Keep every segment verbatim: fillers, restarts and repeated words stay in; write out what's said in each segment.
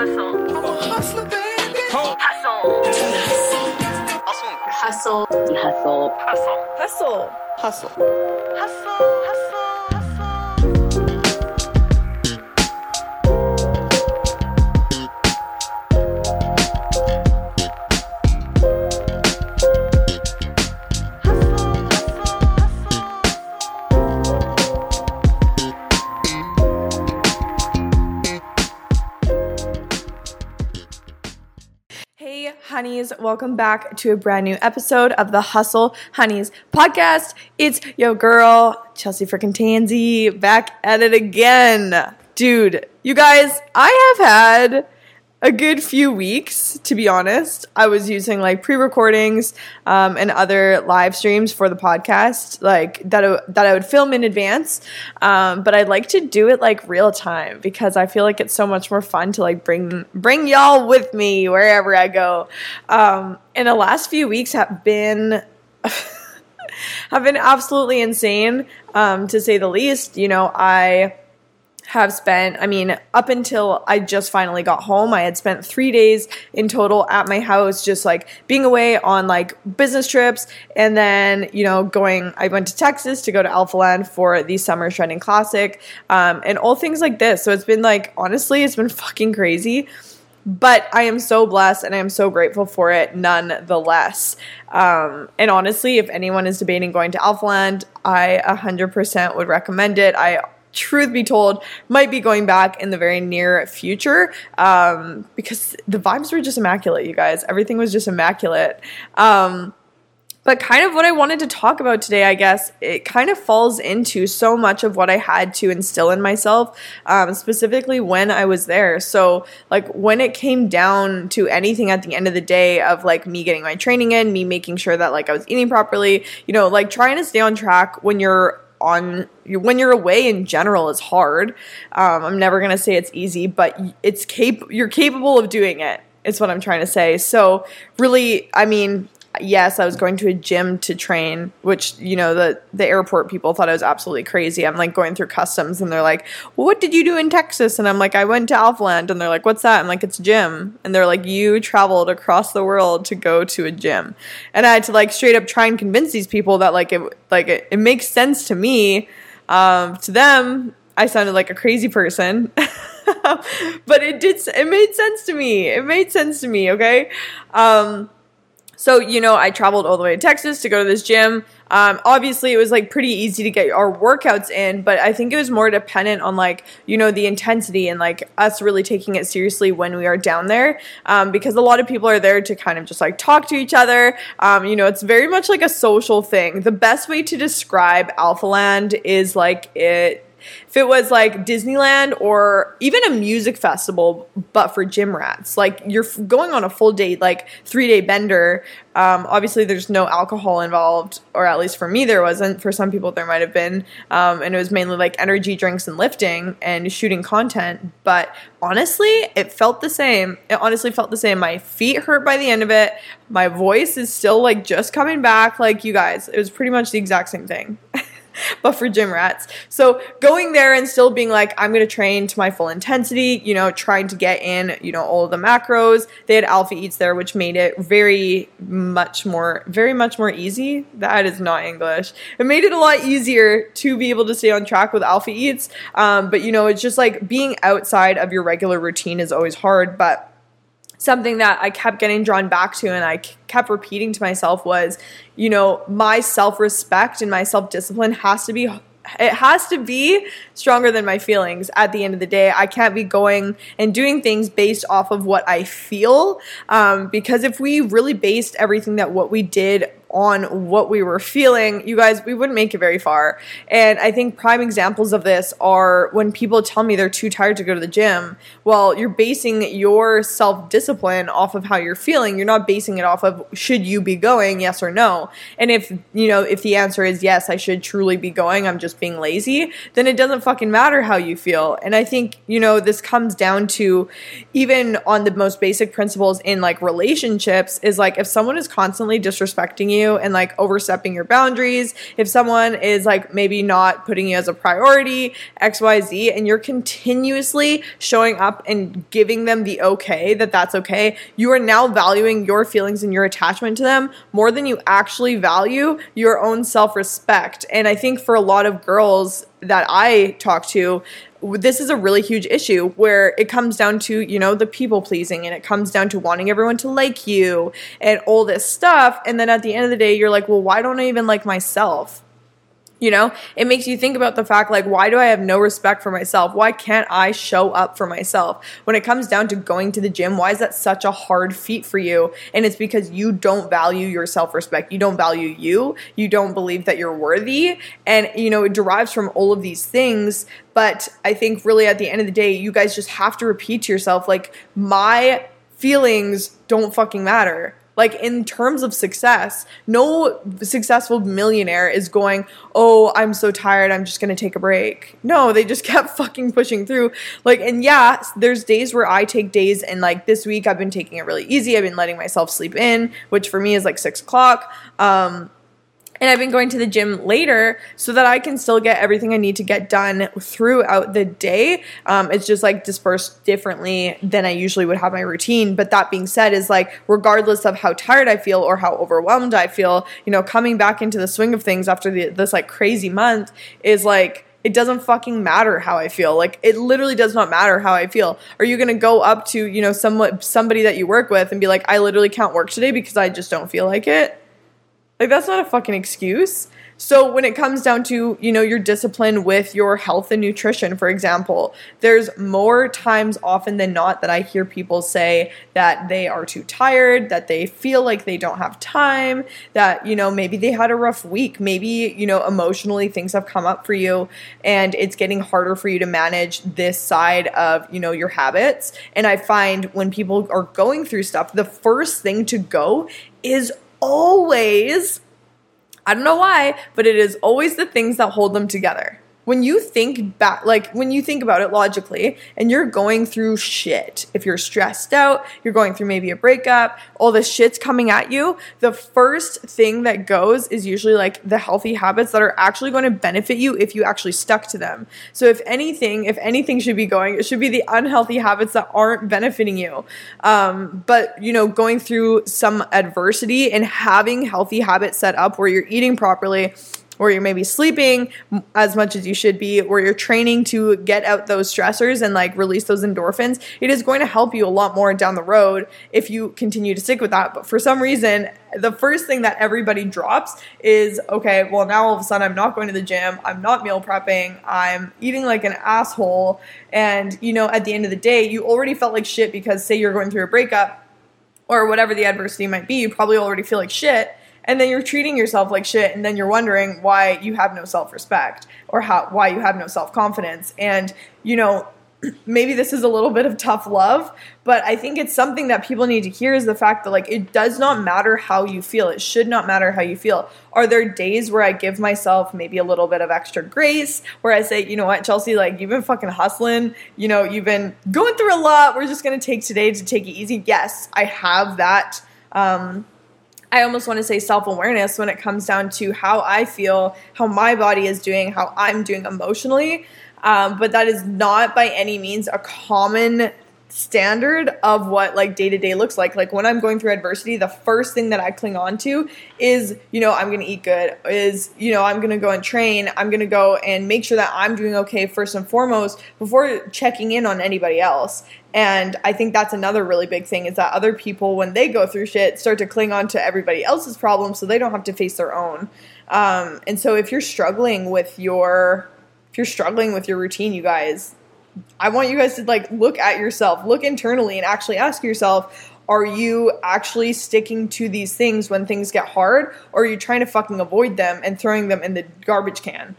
Hustle. I'm a hustler, baby. Hustle. Hustle. Hustle. Hustle. Hustle. Hustle. Hustle. Honeys, welcome back to a brand new episode of the Hustle Honeys Podcast. It's your girl, Chelsea Frickin' Tansy, back at it again. Dude, you guys, I have had a good few weeks, to be honest. I was using like pre-recordings um, and other live streams for the podcast, like that I, that I would film in advance, um, but I'd like to do it like real time because I feel like it's so much more fun to like bring bring y'all with me wherever I go. Um, and the last few weeks have been have been absolutely insane, um, to say the least. You know, I. have spent, I mean, up until I just finally got home, I had spent three days in total at my house just, like, being away on, like, business trips, and then, you know, going, I went to Texas to go to Alpha Land for the Summer Shredding Classic, um, and all things like this. So it's been, like, honestly, it's been fucking crazy, but I am so blessed, and I am so grateful for it nonetheless. Um, and honestly, if anyone is debating going to Alpha Land, I one hundred percent would recommend it. I Truth be told, might be going back in the very near future, um, because the vibes were just immaculate, you guys. Everything was just immaculate. Um, but kind of what I wanted to talk about today, I guess, it kind of falls into so much of what I had to instill in myself, um, specifically when I was there. So, like, when it came down to anything at the end of the day of, like, me getting my training in, me making sure that, like, I was eating properly, you know, like, trying to stay on track when you're on when you're away in general is hard. Um, I'm never going to say it's easy, but it's cap- you're capable of doing it is what I'm trying to say. So really, I mean, yes, I was going to a gym to train, which, you know, the, the airport people thought I was absolutely crazy. I'm like going through customs and they're like, well, what did you do in Texas? And I'm like, I went to Alpha Land. And they're like, what's that? I'm like, it's gym. And they're like, you traveled across the world to go to a gym. And I had to like straight up try and convince these people that like, it, like it, it makes sense to me. Um, to them, I sounded like a crazy person, but it did, it made sense to me. It made sense to me. Okay. Um, So, you know, I traveled all the way to Texas to go to this gym. Um, obviously, it was, like, pretty easy to get our workouts in, but I think it was more dependent on, like, you know, the intensity and, like, us really taking it seriously when we are down there, um, because a lot of people are there to kind of just, like, talk to each other. Um, you know, it's very much like a social thing. The best way to describe Alpha Land is, like, it... if it was like Disneyland or even a music festival, but for gym rats, like you're going on a full day, like three day bender. Um, obviously there's no alcohol involved, or at least for me, there wasn't. For some people there might've been. Um, and it was mainly like energy drinks and lifting and shooting content. But honestly, it felt the same. It honestly felt the same. My feet hurt by the end of it. My voice is still like just coming back. Like you guys, it was pretty much the exact same thing. But for gym rats. So going there and still being like, I'm going to train to my full intensity, you know, trying to get in, you know, all of the macros. They had Alpha Eats there, which made it very much more, very much more easy. That is not English. It made it a lot easier to be able to stay on track with Alpha Eats. Um, but, you know, it's just like being outside of your regular routine is always hard. But something that I kept getting drawn back to and I kept repeating to myself was, you know, my self-respect and my self-discipline has to be, it has to be stronger than my feelings at the end of the day. I can't be going and doing things based off of what I feel, um, because if we really based everything that what we did on what we were feeling, you guys, we wouldn't make it very far. And I think prime examples of this are when people tell me they're too tired to go to the gym. Well, you're basing your self-discipline off of how you're feeling. You're not basing it off of should you be going, yes or no. And if, you know, if the answer is yes, I should truly be going, I'm just being lazy, then it doesn't fucking matter how you feel. And I think, you know, this comes down to even on the most basic principles in like relationships is like if someone is constantly disrespecting you you and like overstepping your boundaries, if someone is like maybe not putting you as a priority, X Y Z, and you're continuously showing up and giving them the okay that that's okay, you are now valuing your feelings and your attachment to them more than you actually value your own self-respect. And I think for a lot of girls that I talk to, this is a really huge issue where it comes down to, you know, the people pleasing, and it comes down to wanting everyone to like you and all this stuff. And then at the end of the day, you're like, well, why don't I even like myself? You know, it makes you think about the fact, like, why do I have no respect for myself? Why can't I show up for myself? When it comes down to going to the gym, why is that such a hard feat for you? And it's because you don't value your self-respect. You don't value you. You don't believe that you're worthy. And, you know, it derives from all of these things. But I think really at the end of the day, you guys just have to repeat to yourself, like, my feelings don't fucking matter. Like, in terms of success, no successful millionaire is going, oh, I'm so tired, I'm just going to take a break. No, they just kept fucking pushing through. Like, and yeah, there's days where I take days, and like this week I've been taking it really easy. I've been letting myself sleep in, which for me is like six o'clock. Um, and I've been going to the gym later so that I can still get everything I need to get done throughout the day. Um, it's just like dispersed differently than I usually would have my routine. But that being said, is like, regardless of how tired I feel or how overwhelmed I feel, you know, coming back into the swing of things after the, this like crazy month is like, it doesn't fucking matter how I feel. Like, it literally does not matter how I feel. Are you going to go up to, you know, somewhat somebody that you work with and be like, I literally can't work today because I just don't feel like it? Like, that's not a fucking excuse. So when it comes down to, you know, your discipline with your health and nutrition, for example, there's more times often than not that I hear people say that they are too tired, that they feel like they don't have time, that, you know, maybe they had a rough week. Maybe, you know, emotionally things have come up for you and it's getting harder for you to manage this side of, you know, your habits. And I find when people are going through stuff, the first thing to go is always, I don't know why, but it is always the things that hold them together. When you think back, like when you think about it logically, and you're going through shit, if you're stressed out, you're going through maybe a breakup, all this shit's coming at you, the first thing that goes is usually like the healthy habits that are actually going to benefit you if you actually stuck to them. So if anything, if anything should be going, it should be the unhealthy habits that aren't benefiting you. Um, but, you know, going through some adversity and having healthy habits set up where you're eating properly, where you're maybe sleeping as much as you should be, where you're training to get out those stressors and like release those endorphins, it is going to help you a lot more down the road if you continue to stick with that. But for some reason, the first thing that everybody drops is, okay, well now all of a sudden I'm not going to the gym, I'm not meal prepping, I'm eating like an asshole. And, you know, at the end of the day, you already felt like shit because say you're going through a breakup or whatever the adversity might be, you probably already feel like shit. And then you're treating yourself like shit, and then you're wondering why you have no self-respect or how why you have no self-confidence. And, you know, maybe this is a little bit of tough love, but I think it's something that people need to hear is the fact that, like, it does not matter how you feel. It should not matter how you feel. Are there days where I give myself maybe a little bit of extra grace, where I say, you know what, Chelsea, like, you've been fucking hustling. You know, you've been going through a lot. We're just going to take today to take it easy. Yes, I have that, um, I almost want to say self-awareness when it comes down to how I feel, how my body is doing, how I'm doing emotionally. Um, but that is not by any means a common standard of what like day-to-day looks like. Like when I'm going through adversity, the first thing that I cling on to is, you know, I'm going to eat good, is, you know, I'm going to go and train. I'm going to go and make sure that I'm doing okay first and foremost before checking in on anybody else. And I think that's another really big thing is that other people, when they go through shit, start to cling on to everybody else's problems so they don't have to face their own. Um, and so if you're struggling with your, if you're struggling with your routine, you guys, I want you guys to like look at yourself, look internally and actually ask yourself, are you actually sticking to these things when things get hard, or are you trying to fucking avoid them and throwing them in the garbage can?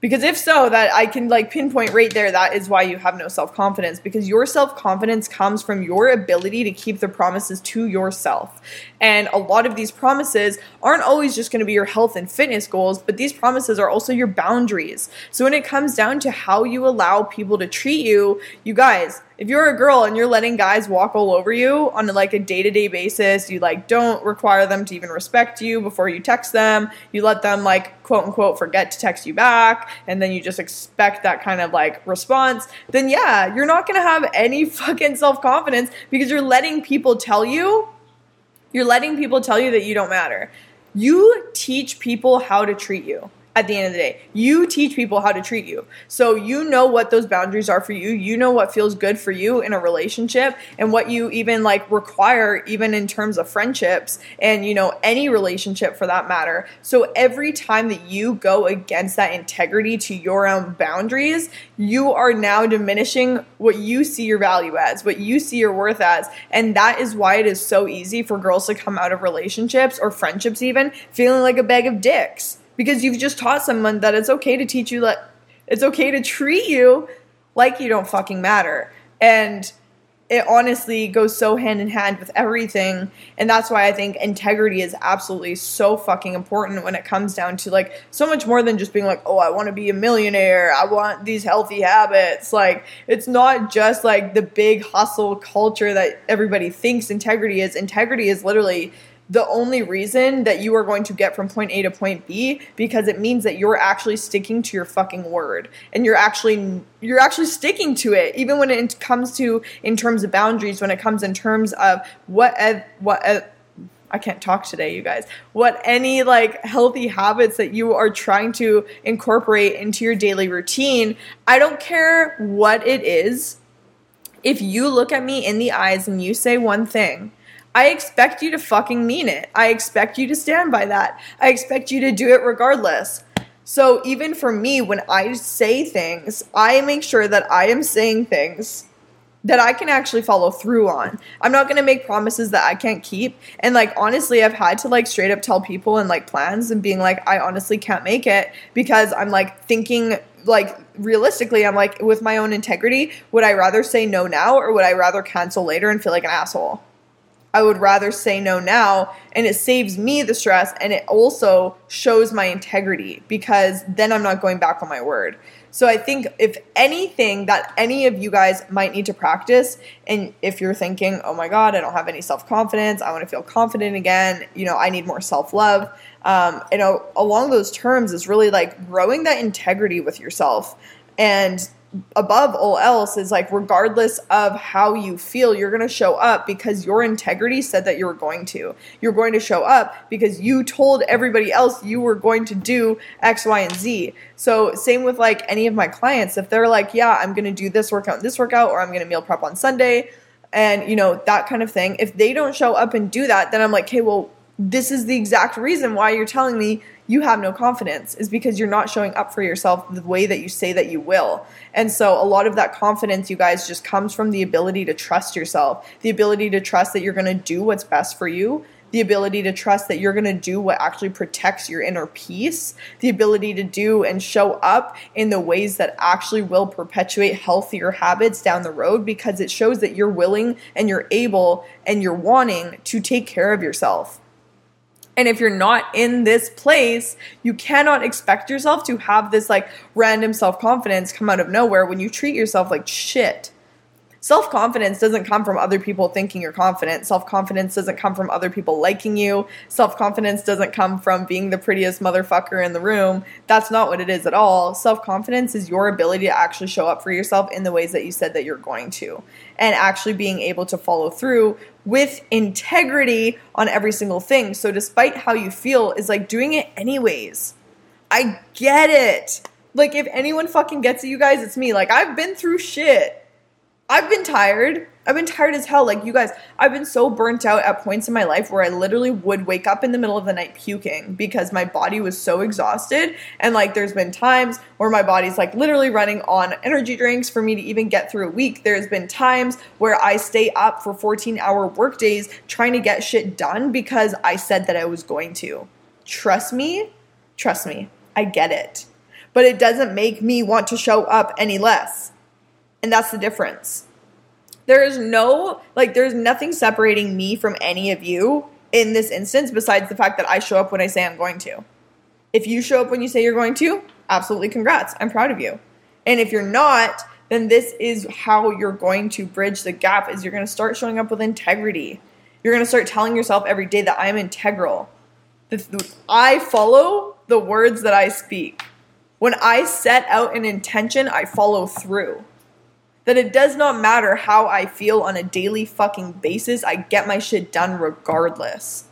Because if so, that I can like pinpoint right there, that is why you have no self-confidence, because your self-confidence comes from your ability to keep the promises to yourself. And a lot of these promises aren't always just going to be your health and fitness goals, but these promises are also your boundaries. So when it comes down to how you allow people to treat you, you guys, if you're a girl and you're letting guys walk all over you on like a day-to-day basis, you like don't require them to even respect you before you text them. You let them like quote unquote forget to text you back, and then you just expect that kind of like response, then yeah, you're not going to have any fucking self-confidence because you're letting people tell you, you're letting people tell you that you don't matter. You teach people how to treat you. At the end of the day, you teach people how to treat you. So you know what those boundaries are for you. You know what feels good for you in a relationship and what you even like require, even in terms of friendships and, you know, any relationship for that matter. So every time that you go against that integrity to your own boundaries, you are now diminishing what you see your value as, what you see your worth as. And that is why it is so easy for girls to come out of relationships or friendships even feeling like a bag of dicks. Because you've just taught someone that it's okay to teach you, like, it's okay to treat you like you don't fucking matter. And it honestly goes so hand in hand with everything. And that's why I think integrity is absolutely so fucking important when it comes down to like so much more than just being like, oh, I want to be a millionaire. I want these healthy habits. Like it's not just like the big hustle culture that everybody thinks integrity is. Integrity is literally the only reason that you are going to get from point A to point B, because it means that you're actually sticking to your fucking word and you're actually you're actually sticking to it, even when it comes to in terms of boundaries, when it comes in terms of what what I can't talk today, you guys, what any like healthy habits that you are trying to incorporate into your daily routine. I don't care what it is. If you look at me in the eyes and you say one thing, I expect you to fucking mean it. I expect you to stand by that. I expect you to do it regardless. So even for me, when I say things, I make sure that I am saying things that I can actually follow through on. I'm not going to make promises that I can't keep. And like, honestly, I've had to like straight up tell people and like plans and being like, I honestly can't make it because I'm like thinking like realistically, I'm like with my own integrity, would I rather say no now or would I rather cancel later and feel like an asshole? I would rather say no now, and it saves me the stress, and it also shows my integrity because then I'm not going back on my word. So I think if anything that any of you guys might need to practice, and if you're thinking, oh my God, I don't have any self-confidence, I want to feel confident again, you know, I need more self-love, um, you know, along those terms is really like growing that integrity with yourself. And above all else is like, regardless of how you feel, you're going to show up because your integrity said that you were going to. You're going to show up because you told everybody else you were going to do X, Y, and Z. So same with like any of my clients, if they're like, yeah, I'm going to do this workout, this workout, or I'm going to meal prep on Sunday. And you know, that kind of thing. If they don't show up and do that, then I'm like, hey, well, this is the exact reason why you're telling me you have no confidence, is because you're not showing up for yourself the way that you say that you will. And so a lot of that confidence, you guys, just comes from the ability to trust yourself, the ability to trust that you're going to do what's best for you, the ability to trust that you're going to do what actually protects your inner peace, the ability to do and show up in the ways that actually will perpetuate healthier habits down the road, because it shows that you're willing and you're able and you're wanting to take care of yourself. And if you're not in this place, you cannot expect yourself to have this like random self-confidence come out of nowhere when you treat yourself like shit. Self-confidence doesn't come from other people thinking you're confident. Self-confidence doesn't come from other people liking you. Self-confidence doesn't come from being the prettiest motherfucker in the room. That's not what it is at all. Self-confidence is your ability to actually show up for yourself in the ways that you said that you're going to, and actually being able to follow through with integrity on every single thing. So despite how you feel, is like doing it anyways. I get it. Like if anyone fucking gets it, you guys, it's me. Like I've been through shit. I've been tired. I've been tired as hell. Like you guys, I've been so burnt out at points in my life where I literally would wake up in the middle of the night puking because my body was so exhausted. And like there's been times where my body's like literally running on energy drinks for me to even get through a week. There's been times where I stay up for fourteen hour workdays trying to get shit done because I said that I was going to. Trust me. Trust me. I get it. But it doesn't make me want to show up any less. And that's the difference. There is no, like, there's nothing separating me from any of you in this instance besides the fact that I show up when I say I'm going to. If you show up when you say you're going to, absolutely congrats. I'm proud of you. And if you're not, then this is how you're going to bridge the gap, is you're going to start showing up with integrity. You're going to start telling yourself every day that I'm integral. I follow the words that I speak. When I set out an intention, I follow through. That it does not matter how I feel on a daily fucking basis, I get my shit done regardless.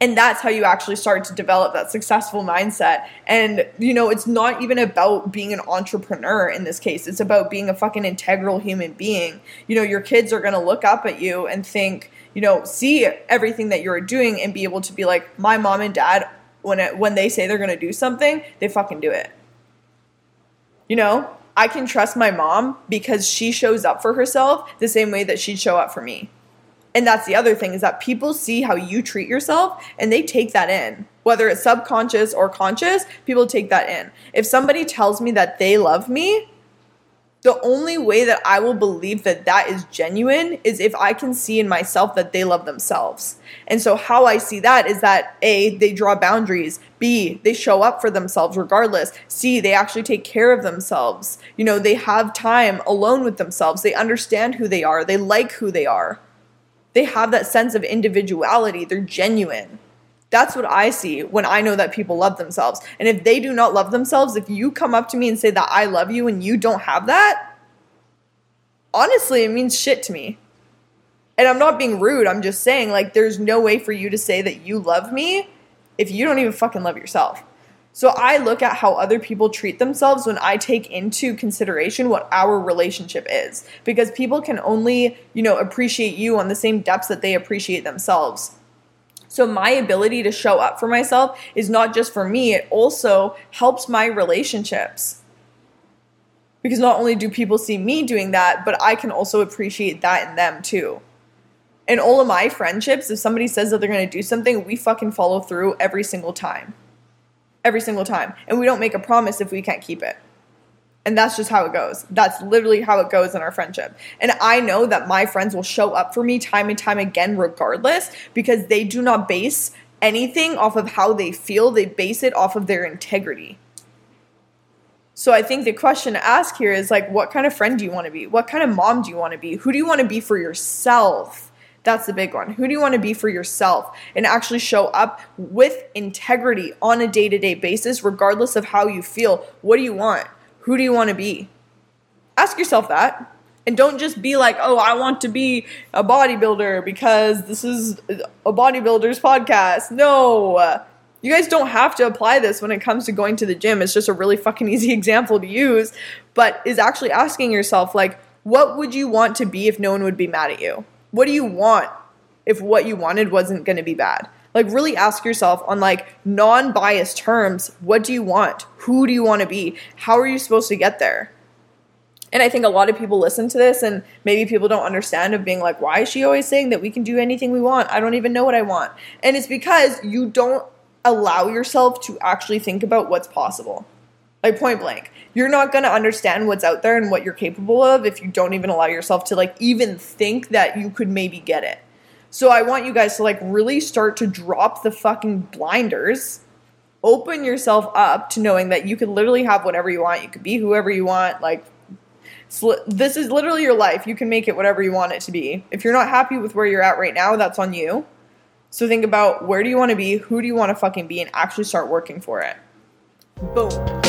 And that's how you actually start to develop that successful mindset. And, you know, it's not even about being an entrepreneur in this case. It's about being a fucking integral human being. You know, your kids are going to look up at you and think, you know, see everything that you're doing and be able to be like, my mom and dad, when it, when they say they're going to do something, they fucking do it. You know, I can trust my mom because she shows up for herself the same way that she'd show up for me. And that's the other thing, is that people see how you treat yourself and they take that in. Whether it's subconscious or conscious, people take that in. If somebody tells me that they love me, the only way that I will believe that that is genuine is if I can see in myself that they love themselves. And so how I see that is that A, they draw boundaries. B, they show up for themselves regardless. C, they actually take care of themselves. You know, they have time alone with themselves. They understand who they are. They like who they are. They have that sense of individuality. They're genuine. That's what I see when I know that people love themselves. And if they do not love themselves, if you come up to me and say that I love you and you don't have that, honestly, it means shit to me. And I'm not being rude. I'm just saying, like, there's no way for you to say that you love me if you don't even fucking love yourself. So I look at how other people treat themselves when I take into consideration what our relationship is, because people can only, you know, appreciate you on the same depths that they appreciate themselves. So my ability to show up for myself is not just for me. It also helps my relationships, because not only do people see me doing that, but I can also appreciate that in them too. In all of my friendships, if somebody says that they're going to do something, we fucking follow through every single time. Every single time. And we don't make a promise if we can't keep it. And that's just how it goes. That's literally how it goes in our friendship. And I know that my friends will show up for me time and time again regardless, because they do not base anything off of how they feel. They base it off of their integrity. So I think the question to ask here is, like, what kind of friend do you want to be? What kind of mom do you want to be? Who do you want to be for yourself? That's the big one. Who do you want to be for yourself, and actually show up with integrity on a day-to-day basis, regardless of how you feel? What do you want? Who do you want to be? Ask yourself that. And don't just be like, oh, I want to be a bodybuilder because this is a bodybuilder's podcast. No, you guys don't have to apply this when it comes to going to the gym. It's just a really fucking easy example to use, but is actually asking yourself, like, what would you want to be if no one would be mad at you? What do you want if what you wanted wasn't going to be bad? Like, really ask yourself on, like, non-biased terms, what do you want? Who do you want to be? How are you supposed to get there? And I think a lot of people listen to this and maybe people don't understand, of being like, why is she always saying that we can do anything we want? I don't even know what I want. And it's because you don't allow yourself to actually think about what's possible. Like, point blank, you're not going to understand what's out there and what you're capable of if you don't even allow yourself to, like, even think that you could maybe get it. So I want you guys to, like, really start to drop the fucking blinders, open yourself up to knowing that you could literally have whatever you want. You could be whoever you want. Like, this is literally your life. You can make it whatever you want it to be. If you're not happy with where you're at right now, that's on you. So think about, where do you want to be? Who do you want to fucking be? And actually start working for it. Boom.